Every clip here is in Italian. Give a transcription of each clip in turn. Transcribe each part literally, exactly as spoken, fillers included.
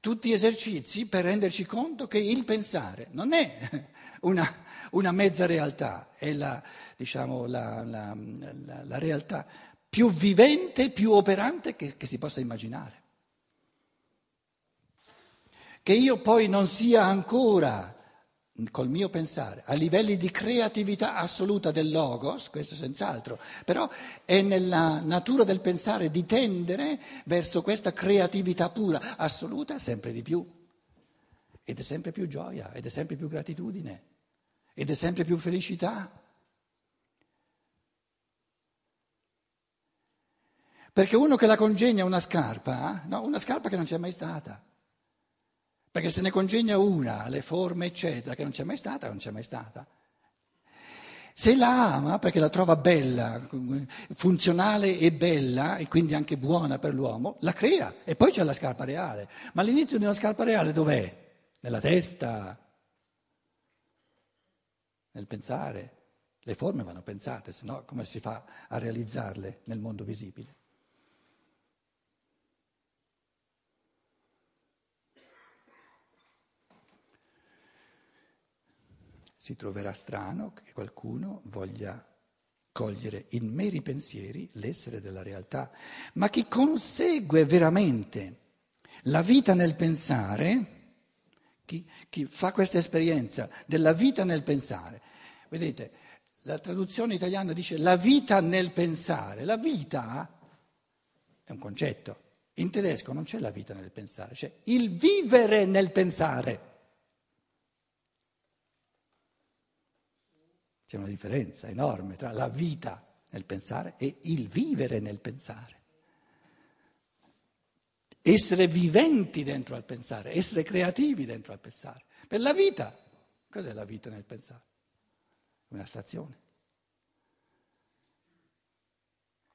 tutti esercizi per renderci conto che il pensare non è una, una mezza realtà, è la, diciamo, la, la, la, la realtà più vivente, più operante che, che si possa immaginare. Che io poi non sia ancora, col mio pensare, a livelli di creatività assoluta del logos, questo senz'altro, però è nella natura del pensare di tendere verso questa creatività pura, assoluta, sempre di più. Ed è sempre più gioia, ed è sempre più gratitudine, ed è sempre più felicità. Perché uno che la congegna una scarpa, no, una scarpa che non c'è mai stata. Perché se ne congegna una, le forme eccetera, che non c'è mai stata, non c'è mai stata. Se la ama perché la trova bella, funzionale e bella e quindi anche buona per l'uomo, la crea e poi c'è la scarpa reale. Ma l'inizio della scarpa reale dov'è? Nella testa, nel pensare. Le forme vanno pensate, se no come si fa a realizzarle nel mondo visibile? Si troverà strano che qualcuno voglia cogliere in meri pensieri l'essere della realtà, ma chi consegue veramente la vita nel pensare, chi, chi fa questa esperienza della vita nel pensare, vedete, la traduzione italiana dice la vita nel pensare, la vita è un concetto, in tedesco non c'è la vita nel pensare, c'è il vivere nel pensare. C'è una differenza enorme tra la vita nel pensare e il vivere nel pensare. Essere viventi dentro al pensare, essere creativi dentro al pensare. Per la vita, cos'è la vita nel pensare? Una stazione.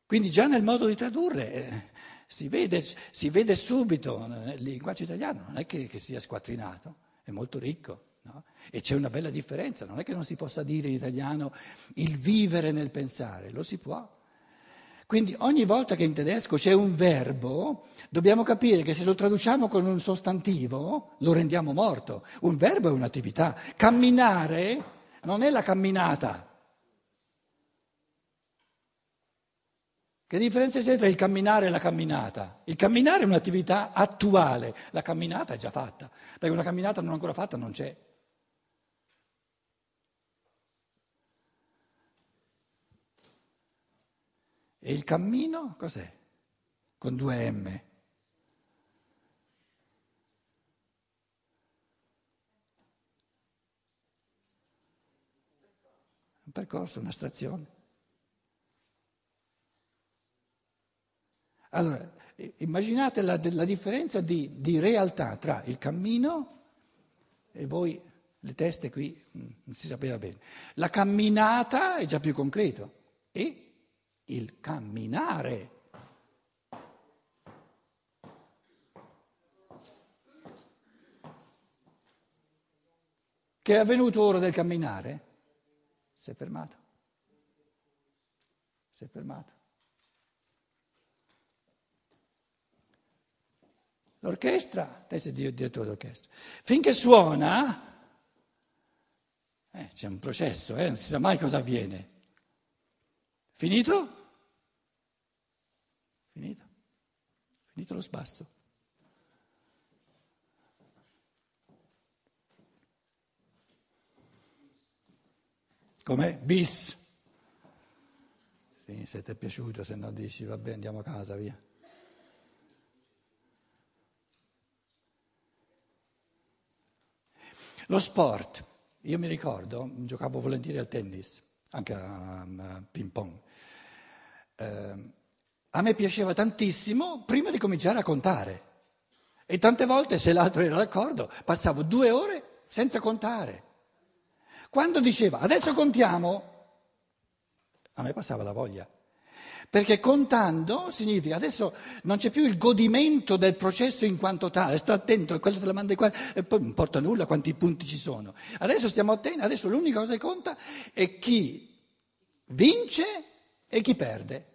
Quindi già nel modo di tradurre eh, si vede, si vede subito, il linguaggio italiano non è che, che sia squattrinato, è molto ricco. No? E c'è una bella differenza, non è che non si possa dire in italiano il vivere nel pensare, lo si può. Quindi ogni volta che in tedesco c'è un verbo, dobbiamo capire che se lo traduciamo con un sostantivo lo rendiamo morto. Un verbo è un'attività. Camminare non è la camminata. Che differenza c'è tra il camminare e la camminata? Il camminare è un'attività attuale, la camminata è già fatta, perché una camminata non ancora fatta non c'è. E il cammino cos'è? Con due M. Un percorso, una stazione. Allora, immaginate la, la differenza di, di realtà tra il cammino e voi, le teste qui, non si sapeva bene. La camminata è già più concreto e... il camminare. Che è avvenuto ora del camminare? Si è fermato. Si è fermato. L'orchestra, te sei direttore d'orchestra, finché suona, eh, c'è un processo, eh, non si sa mai cosa avviene. Finito? Finito, finito lo spasso. Com'è? Bis. Sì, se ti è piaciuto, se no dici vabbè andiamo a casa, via. Lo sport, io mi ricordo, giocavo volentieri al tennis, anche a ping pong. Eh, A me piaceva tantissimo prima di cominciare a contare e tante volte, se l'altro era d'accordo, passavo due ore senza contare. Quando diceva adesso contiamo, a me passava la voglia, perché contando significa adesso non c'è più il godimento del processo in quanto tale, sta attento a quello della manda qua, e poi non importa nulla quanti punti ci sono. Adesso stiamo attenti, adesso l'unica cosa che conta è chi vince e chi perde.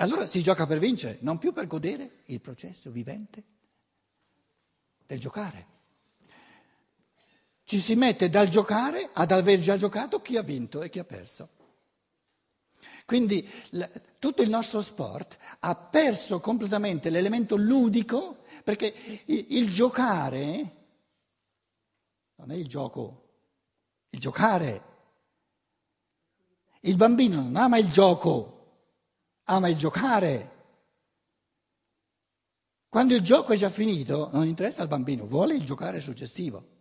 Allora si gioca per vincere, non più per godere il processo vivente del giocare. Ci si mette dal giocare ad aver già giocato chi ha vinto e chi ha perso. Quindi l- tutto il nostro sport ha perso completamente l'elemento ludico, perché il, il giocare non è il gioco, il giocare. Il bambino non ama il gioco, ama il giocare. Quando il gioco è già finito, non interessa al bambino, vuole il giocare successivo.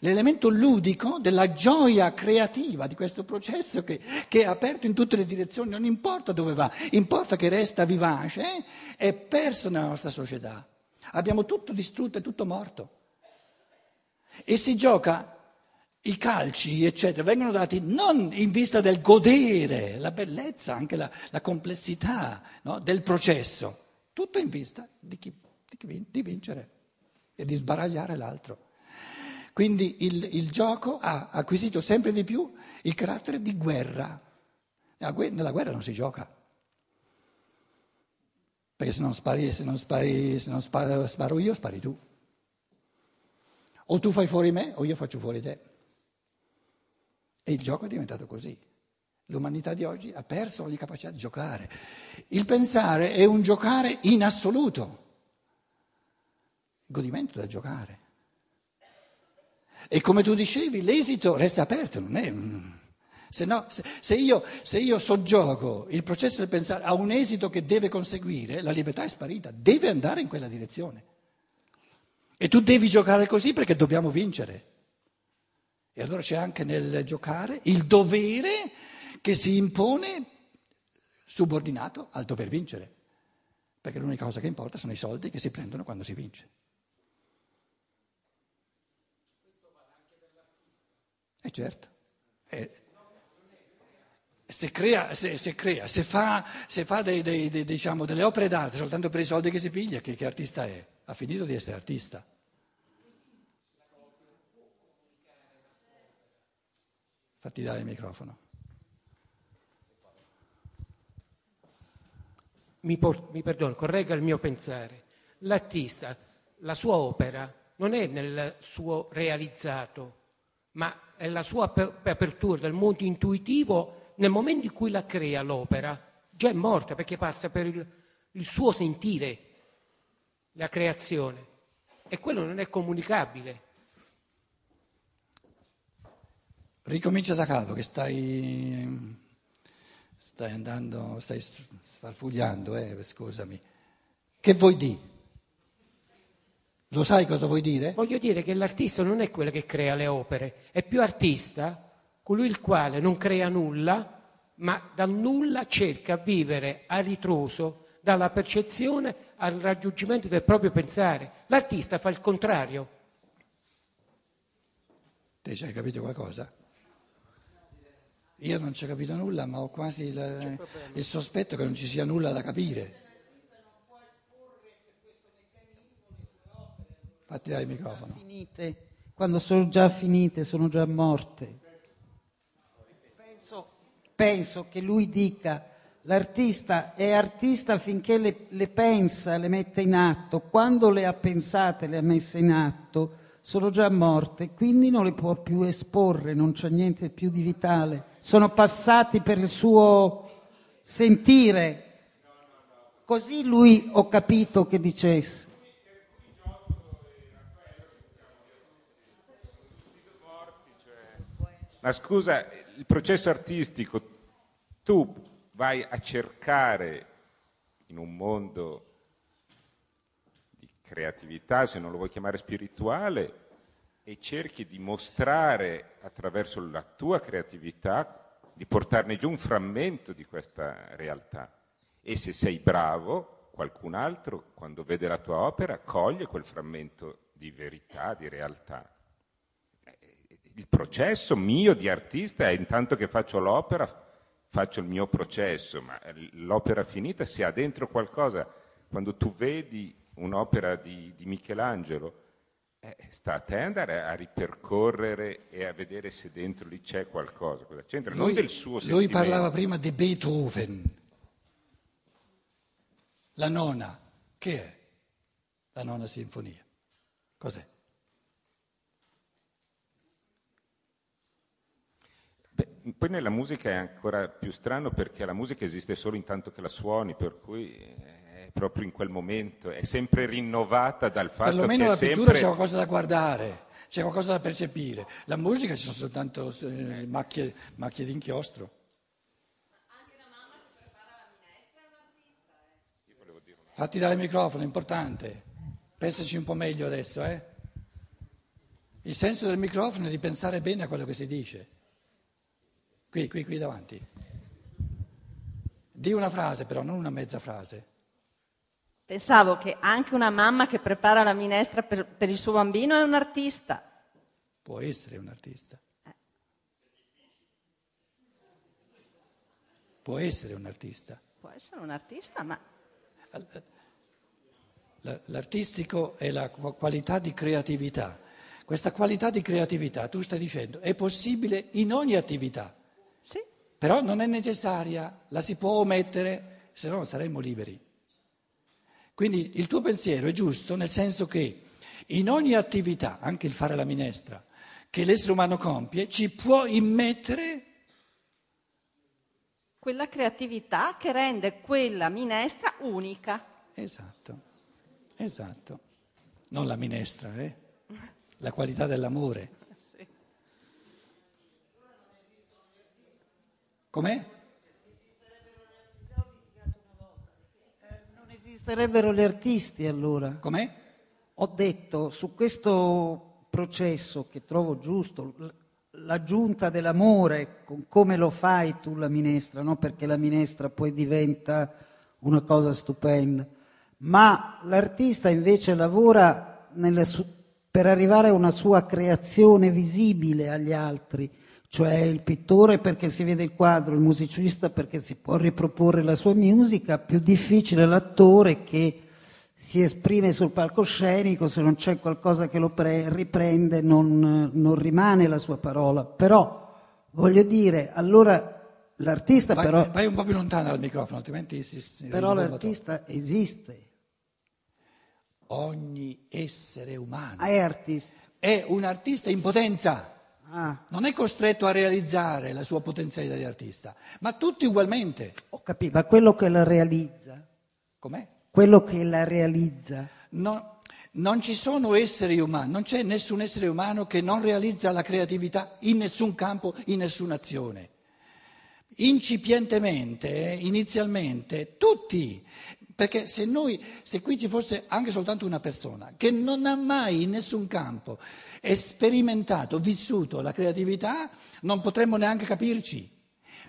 L'elemento ludico della gioia creativa di questo processo che, che è aperto in tutte le direzioni, non importa dove va, importa che resta vivace, è perso nella nostra società. Abbiamo tutto distrutto, è tutto morto. E si gioca, i calci, eccetera, vengono dati non in vista del godere, la bellezza, anche la, la complessità, no, del processo, tutto in vista di, chi, di, chi, di vincere e di sbaragliare l'altro. Quindi il, il gioco ha acquisito sempre di più il carattere di guerra. Nella guerra non si gioca, perché se non spari, se non spari, se non sparo, sparo io, spari tu. O tu fai fuori me o io faccio fuori te. E il gioco è diventato così. L'umanità di oggi ha perso la capacità di giocare. Il pensare è un giocare in assoluto. Il godimento da giocare. E come tu dicevi, l'esito resta aperto, non è. Se, no, se, se, io, se io soggiogo il processo del pensare a un esito che deve conseguire, la libertà è sparita, deve andare in quella direzione. E tu devi giocare così perché dobbiamo vincere. E allora c'è anche nel giocare il dovere che si impone subordinato al dover vincere, perché l'unica cosa che importa sono i soldi che si prendono quando si vince. Eh certo, eh, se crea, se, se, crea, se fa, se fa dei, dei, dei, diciamo, delle opere d'arte soltanto per i soldi che si piglia, che, che artista è? Ha finito di essere artista. Fatti dare il microfono. Mi, por- mi perdono, corregga il mio pensare. L'artista, la sua opera non è nel suo realizzato, ma è la sua apertura del mondo intuitivo nel momento in cui la crea l'opera. Già è morta, perché passa per il, il suo sentire, la creazione. E quello non è comunicabile. Ricomincia da capo, che stai stai andando, stai sfarfugliando, eh, scusami. Che vuoi dire? Lo sai cosa vuoi dire? Voglio dire che l'artista non è quello che crea le opere, è più artista colui il quale non crea nulla, ma dal nulla cerca a vivere a ritroso, dalla percezione al raggiungimento del proprio pensare. L'artista fa il contrario. Te ci hai capito qualcosa? Io non ci ho capito nulla, ma ho quasi il, il sospetto che non ci sia nulla da capire. Fatti dare il microfono. Finite, quando sono già finite, sono già morte. Penso, penso che lui dica, l'artista è artista finché le, le pensa, le mette in atto. Quando le ha pensate, le ha messe in atto, sono già morte, quindi non le può più esporre, non c'è niente più di vitale. Sono passati per il suo sentire. Così lui ho capito che dicesse. Ma scusa, il processo artistico, tu vai a cercare in un mondo di creatività, se non lo vuoi chiamare spirituale, e cerchi di mostrare attraverso la tua creatività, di portarne giù un frammento di questa realtà. E se sei bravo, qualcun altro, quando vede la tua opera, coglie quel frammento di verità, di realtà. Il processo mio di artista è intanto che faccio l'opera, faccio il mio processo, ma l'opera finita, se ha dentro qualcosa, quando tu vedi un'opera di, di Michelangelo, eh, sta a te andare a ripercorrere e a vedere se dentro lì c'è qualcosa. Cosa c'entra? Lui, non del suo lui sentimento. Parlava prima di Beethoven, la nona, che è la nona sinfonia. Cos'è? Beh, poi nella musica è ancora più strano, perché la musica esiste solo intanto che la suoni, per cui è proprio in quel momento, è sempre rinnovata dal fatto che sempre... Perlomeno la pittura c'è qualcosa da guardare, c'è qualcosa da percepire. La musica ci sono soltanto eh, macchie, macchie di inchiostro. Fatti dare il microfono, è importante. Pensaci un po' meglio adesso, eh? Il senso del microfono è di pensare bene a quello che si dice. Qui, qui, qui davanti. Di una frase però, non una mezza frase. Pensavo che anche una mamma che prepara la minestra per, per il suo bambino è un artista. Può essere un artista. Eh. Può essere un artista. Può essere un artista, ma... L'artistico è la qualità di creatività. Questa qualità di creatività, tu stai dicendo, è possibile in ogni attività. Sì. Però non è necessaria, la si può omettere, se no non saremmo liberi. Quindi il tuo pensiero è giusto nel senso che in ogni attività, anche il fare la minestra, che l'essere umano compie, ci può immettere quella creatività che rende quella minestra unica. Esatto, esatto. Non la minestra, eh? La qualità dell'amore. Sì. Com'è? Non esisterebbero gli artisti allora. Com'è? Ho detto, su questo processo che trovo giusto... l'aggiunta dell'amore, con come lo fai tu la minestra, no? Perché la minestra poi diventa una cosa stupenda, ma l'artista invece lavora nella su- per arrivare a una sua creazione visibile agli altri, cioè il pittore perché si vede il quadro, il musicista perché si può riproporre la sua musica, più difficile l'attore che si esprime sul palcoscenico, se non c'è qualcosa che lo pre- riprende non, non rimane la sua parola. Però, voglio dire, allora l'artista vai, però... Vai un po' più lontano dal microfono, altrimenti si... si però l'artista troppo. Esiste. Ogni essere umano... è artista. È un artista in potenza. Ah. Non è costretto a realizzare la sua potenzialità di artista, ma tutti ugualmente. Ho capito, ma quello che la realizza... Com'è? Quello che la realizza. No, non ci sono esseri umani, non c'è nessun essere umano che non realizza la creatività in nessun campo, in nessuna azione. Incipientemente, inizialmente, tutti, perché se noi, se qui ci fosse anche soltanto una persona che non ha mai in nessun campo sperimentato, vissuto la creatività, non potremmo neanche capirci.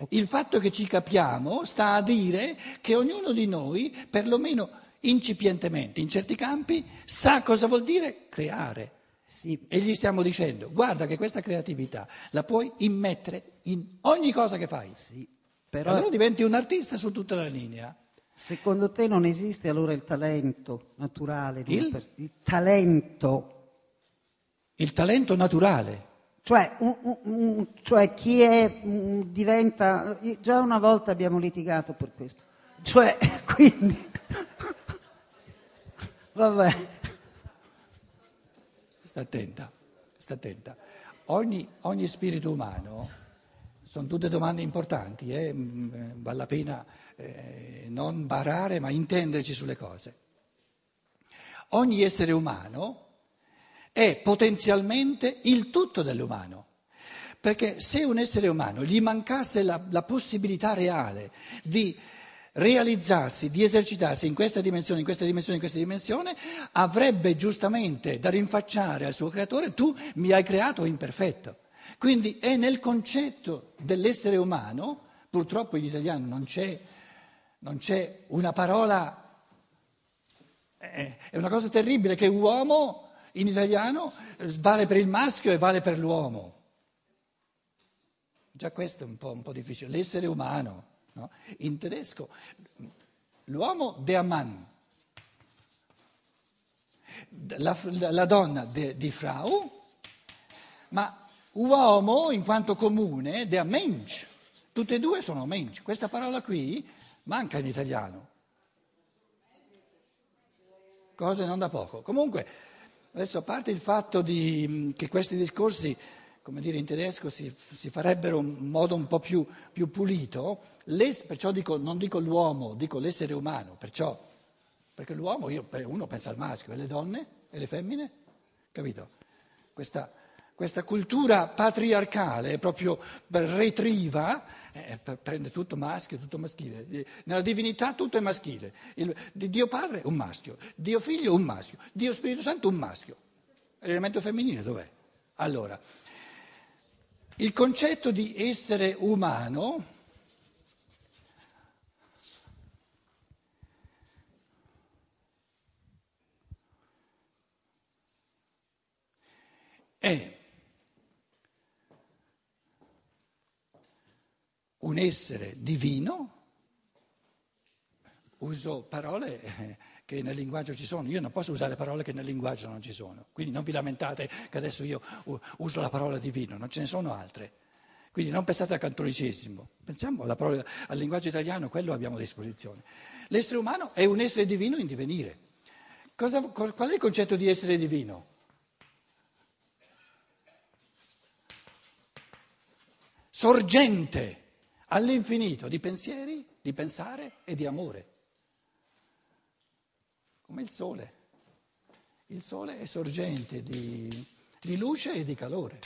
Il fatto che ci capiamo sta a dire che ognuno di noi, perlomeno incipientemente, in certi campi, sa cosa vuol dire creare. Sì. E gli stiamo dicendo, guarda che questa creatività la puoi immettere in ogni cosa che fai. Sì, però... Allora diventi un artista su tutta la linea. Secondo te non esiste allora il talento naturale? Il, il talento. Il talento naturale. Cioè, un, un, un, cioè chi è un, diventa... Già una volta abbiamo litigato per questo. Cioè, quindi... Vabbè. Sta attenta, sta attenta. Ogni, ogni spirito umano... Sono tutte domande importanti, eh? Vale la pena eh, non barare, ma intenderci sulle cose. Ogni essere umano... è potenzialmente il tutto dell'umano, perché se un essere umano gli mancasse la, la possibilità reale di realizzarsi, di esercitarsi in questa dimensione, in questa dimensione, in questa dimensione, avrebbe giustamente da rinfacciare al suo creatore: tu mi hai creato imperfetto. Quindi è nel concetto dell'essere umano, purtroppo in italiano non c'è, non c'è una parola, eh, è una cosa terribile che uomo... In italiano vale per il maschio e vale per l'uomo. Già questo è un po', un po' difficile. L'essere umano, no? In tedesco, l'uomo der Mann, la, la donna de, di Frau, ma uomo in quanto comune der Mensch. Tutte e due sono Mensch. Questa parola qui manca in italiano. Cose non da poco. Comunque... Adesso, a parte il fatto di, che questi discorsi, come dire in tedesco, si, si farebbero in modo un po' più, più pulito, les, perciò dico, non dico l'uomo, dico l'essere umano, perciò, perché l'uomo, io, uno pensa al maschio, e le donne, e le femmine, capito? Questa, questa cultura patriarcale, proprio retriva, eh, prende tutto maschio, tutto maschile, nella divinità tutto è maschile, il, Dio Padre un maschio, Dio Figlio un maschio, Dio Spirito Santo un maschio, l'elemento femminile dov'è? Allora, il concetto di essere umano è un essere divino, uso parole che nel linguaggio ci sono, io non posso usare parole che nel linguaggio non ci sono, quindi non vi lamentate che adesso io uso la parola divino, non ce ne sono altre, quindi non pensate al cattolicesimo, pensiamo alla parola, al linguaggio italiano, quello abbiamo a disposizione. L'essere umano è un essere divino in divenire. Cosa, qual è il concetto di essere divino? Sorgente all'infinito di pensieri, di pensare e di amore. Come il sole. Il sole è sorgente di, di luce e di calore.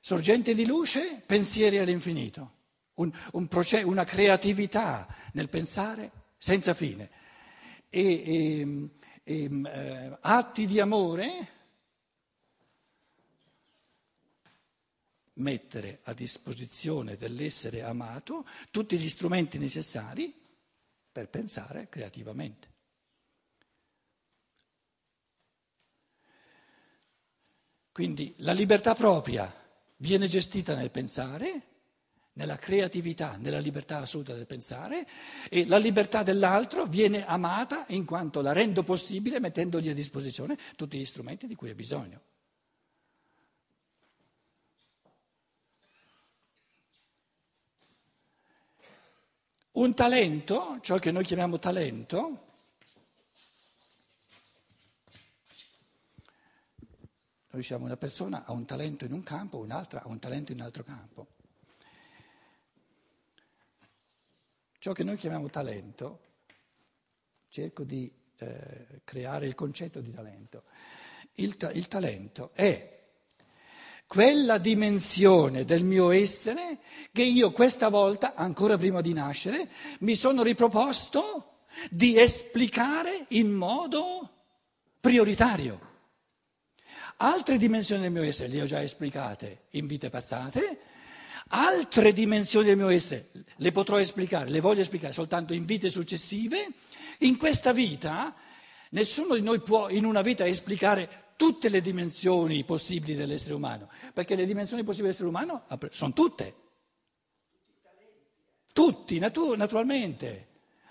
Sorgente di luce, pensieri all'infinito. Un, un proce- una creatività nel pensare senza fine. E, e, e eh, atti di amore... mettere a disposizione dell'essere amato tutti gli strumenti necessari per pensare creativamente. Quindi la libertà propria viene gestita nel pensare, nella creatività, nella libertà assoluta del pensare, e la libertà dell'altro viene amata in quanto la rendo possibile mettendogli a disposizione tutti gli strumenti di cui ha bisogno. Un talento, ciò che noi chiamiamo talento, noi diciamo una persona ha un talento in un campo, un'altra ha un talento in un altro campo. Ciò che noi chiamiamo talento, cerco di eh, creare il concetto di talento. Il, ta- il talento è quella dimensione del mio essere che io questa volta, ancora prima di nascere, mi sono riproposto di esplicare in modo prioritario. Altre dimensioni del mio essere le ho già esplicate in vite passate, altre dimensioni del mio essere le potrò esplicare, le voglio esplicare soltanto in vite successive. In questa vita nessuno di noi può in una vita esplicare tutte le dimensioni possibili dell'essere umano, perché le dimensioni possibili dell'essere umano sono tutte, tutti natu- naturalmente,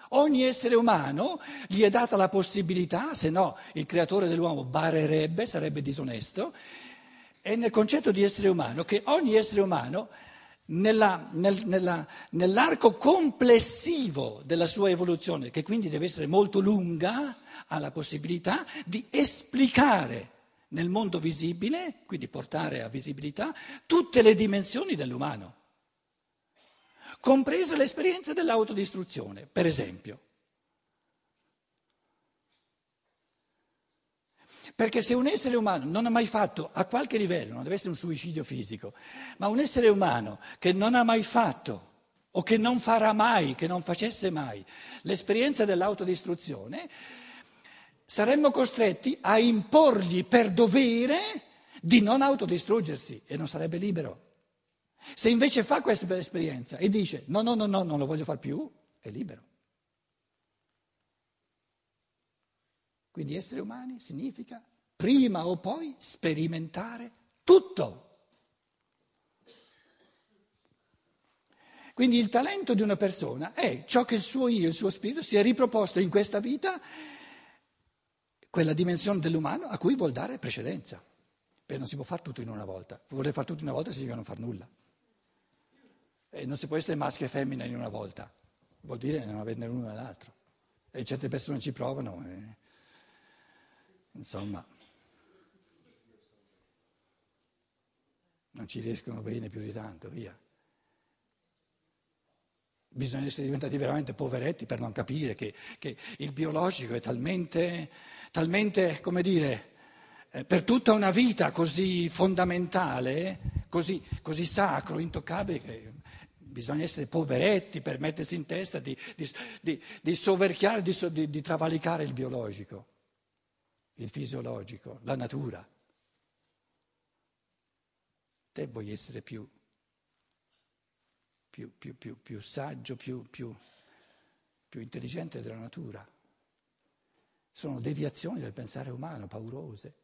ogni essere umano gli è data la possibilità, se no il creatore dell'uomo barerebbe, sarebbe disonesto, è nel concetto di essere umano che ogni essere umano nella, nel, nella, nell'arco complessivo della sua evoluzione, che quindi deve essere molto lunga, ha la possibilità di esplicare nel mondo visibile, quindi portare a visibilità, tutte le dimensioni dell'umano, compresa l'esperienza dell'autodistruzione, per esempio. Perché se un essere umano non ha mai fatto, a qualche livello, non deve essere un suicidio fisico, ma un essere umano che non ha mai fatto o che non farà mai, che non facesse mai l'esperienza dell'autodistruzione, saremmo costretti a imporgli per dovere di non autodistruggersi e non sarebbe libero. Se invece fa questa esperienza e dice no, no, no, no, non lo voglio far più, è libero. Quindi essere umani significa prima o poi sperimentare tutto. Quindi il talento di una persona è ciò che il suo io, il suo spirito si è riproposto in questa vita, quella dimensione dell'umano a cui vuol dare precedenza, perché non si può fare tutto in una volta, voler fare tutto in una volta significa non far nulla, e non si può essere maschio e femmina in una volta, vuol dire non averne l'uno e l'altro, e certe persone ci provano, e... insomma... non ci riescono bene più di tanto, via. Bisogna essere diventati veramente poveretti per non capire che, che il biologico è talmente, talmente, come dire, per tutta una vita così fondamentale, così, così sacro, intoccabile, che bisogna essere poveretti per mettersi in testa di, di, di, di soverchiare, di, di, di travalicare il biologico, il fisiologico, la natura. Te vuoi essere più... Più, più, più, più saggio, più, più, più intelligente della natura. Sono deviazioni del pensare umano, paurose.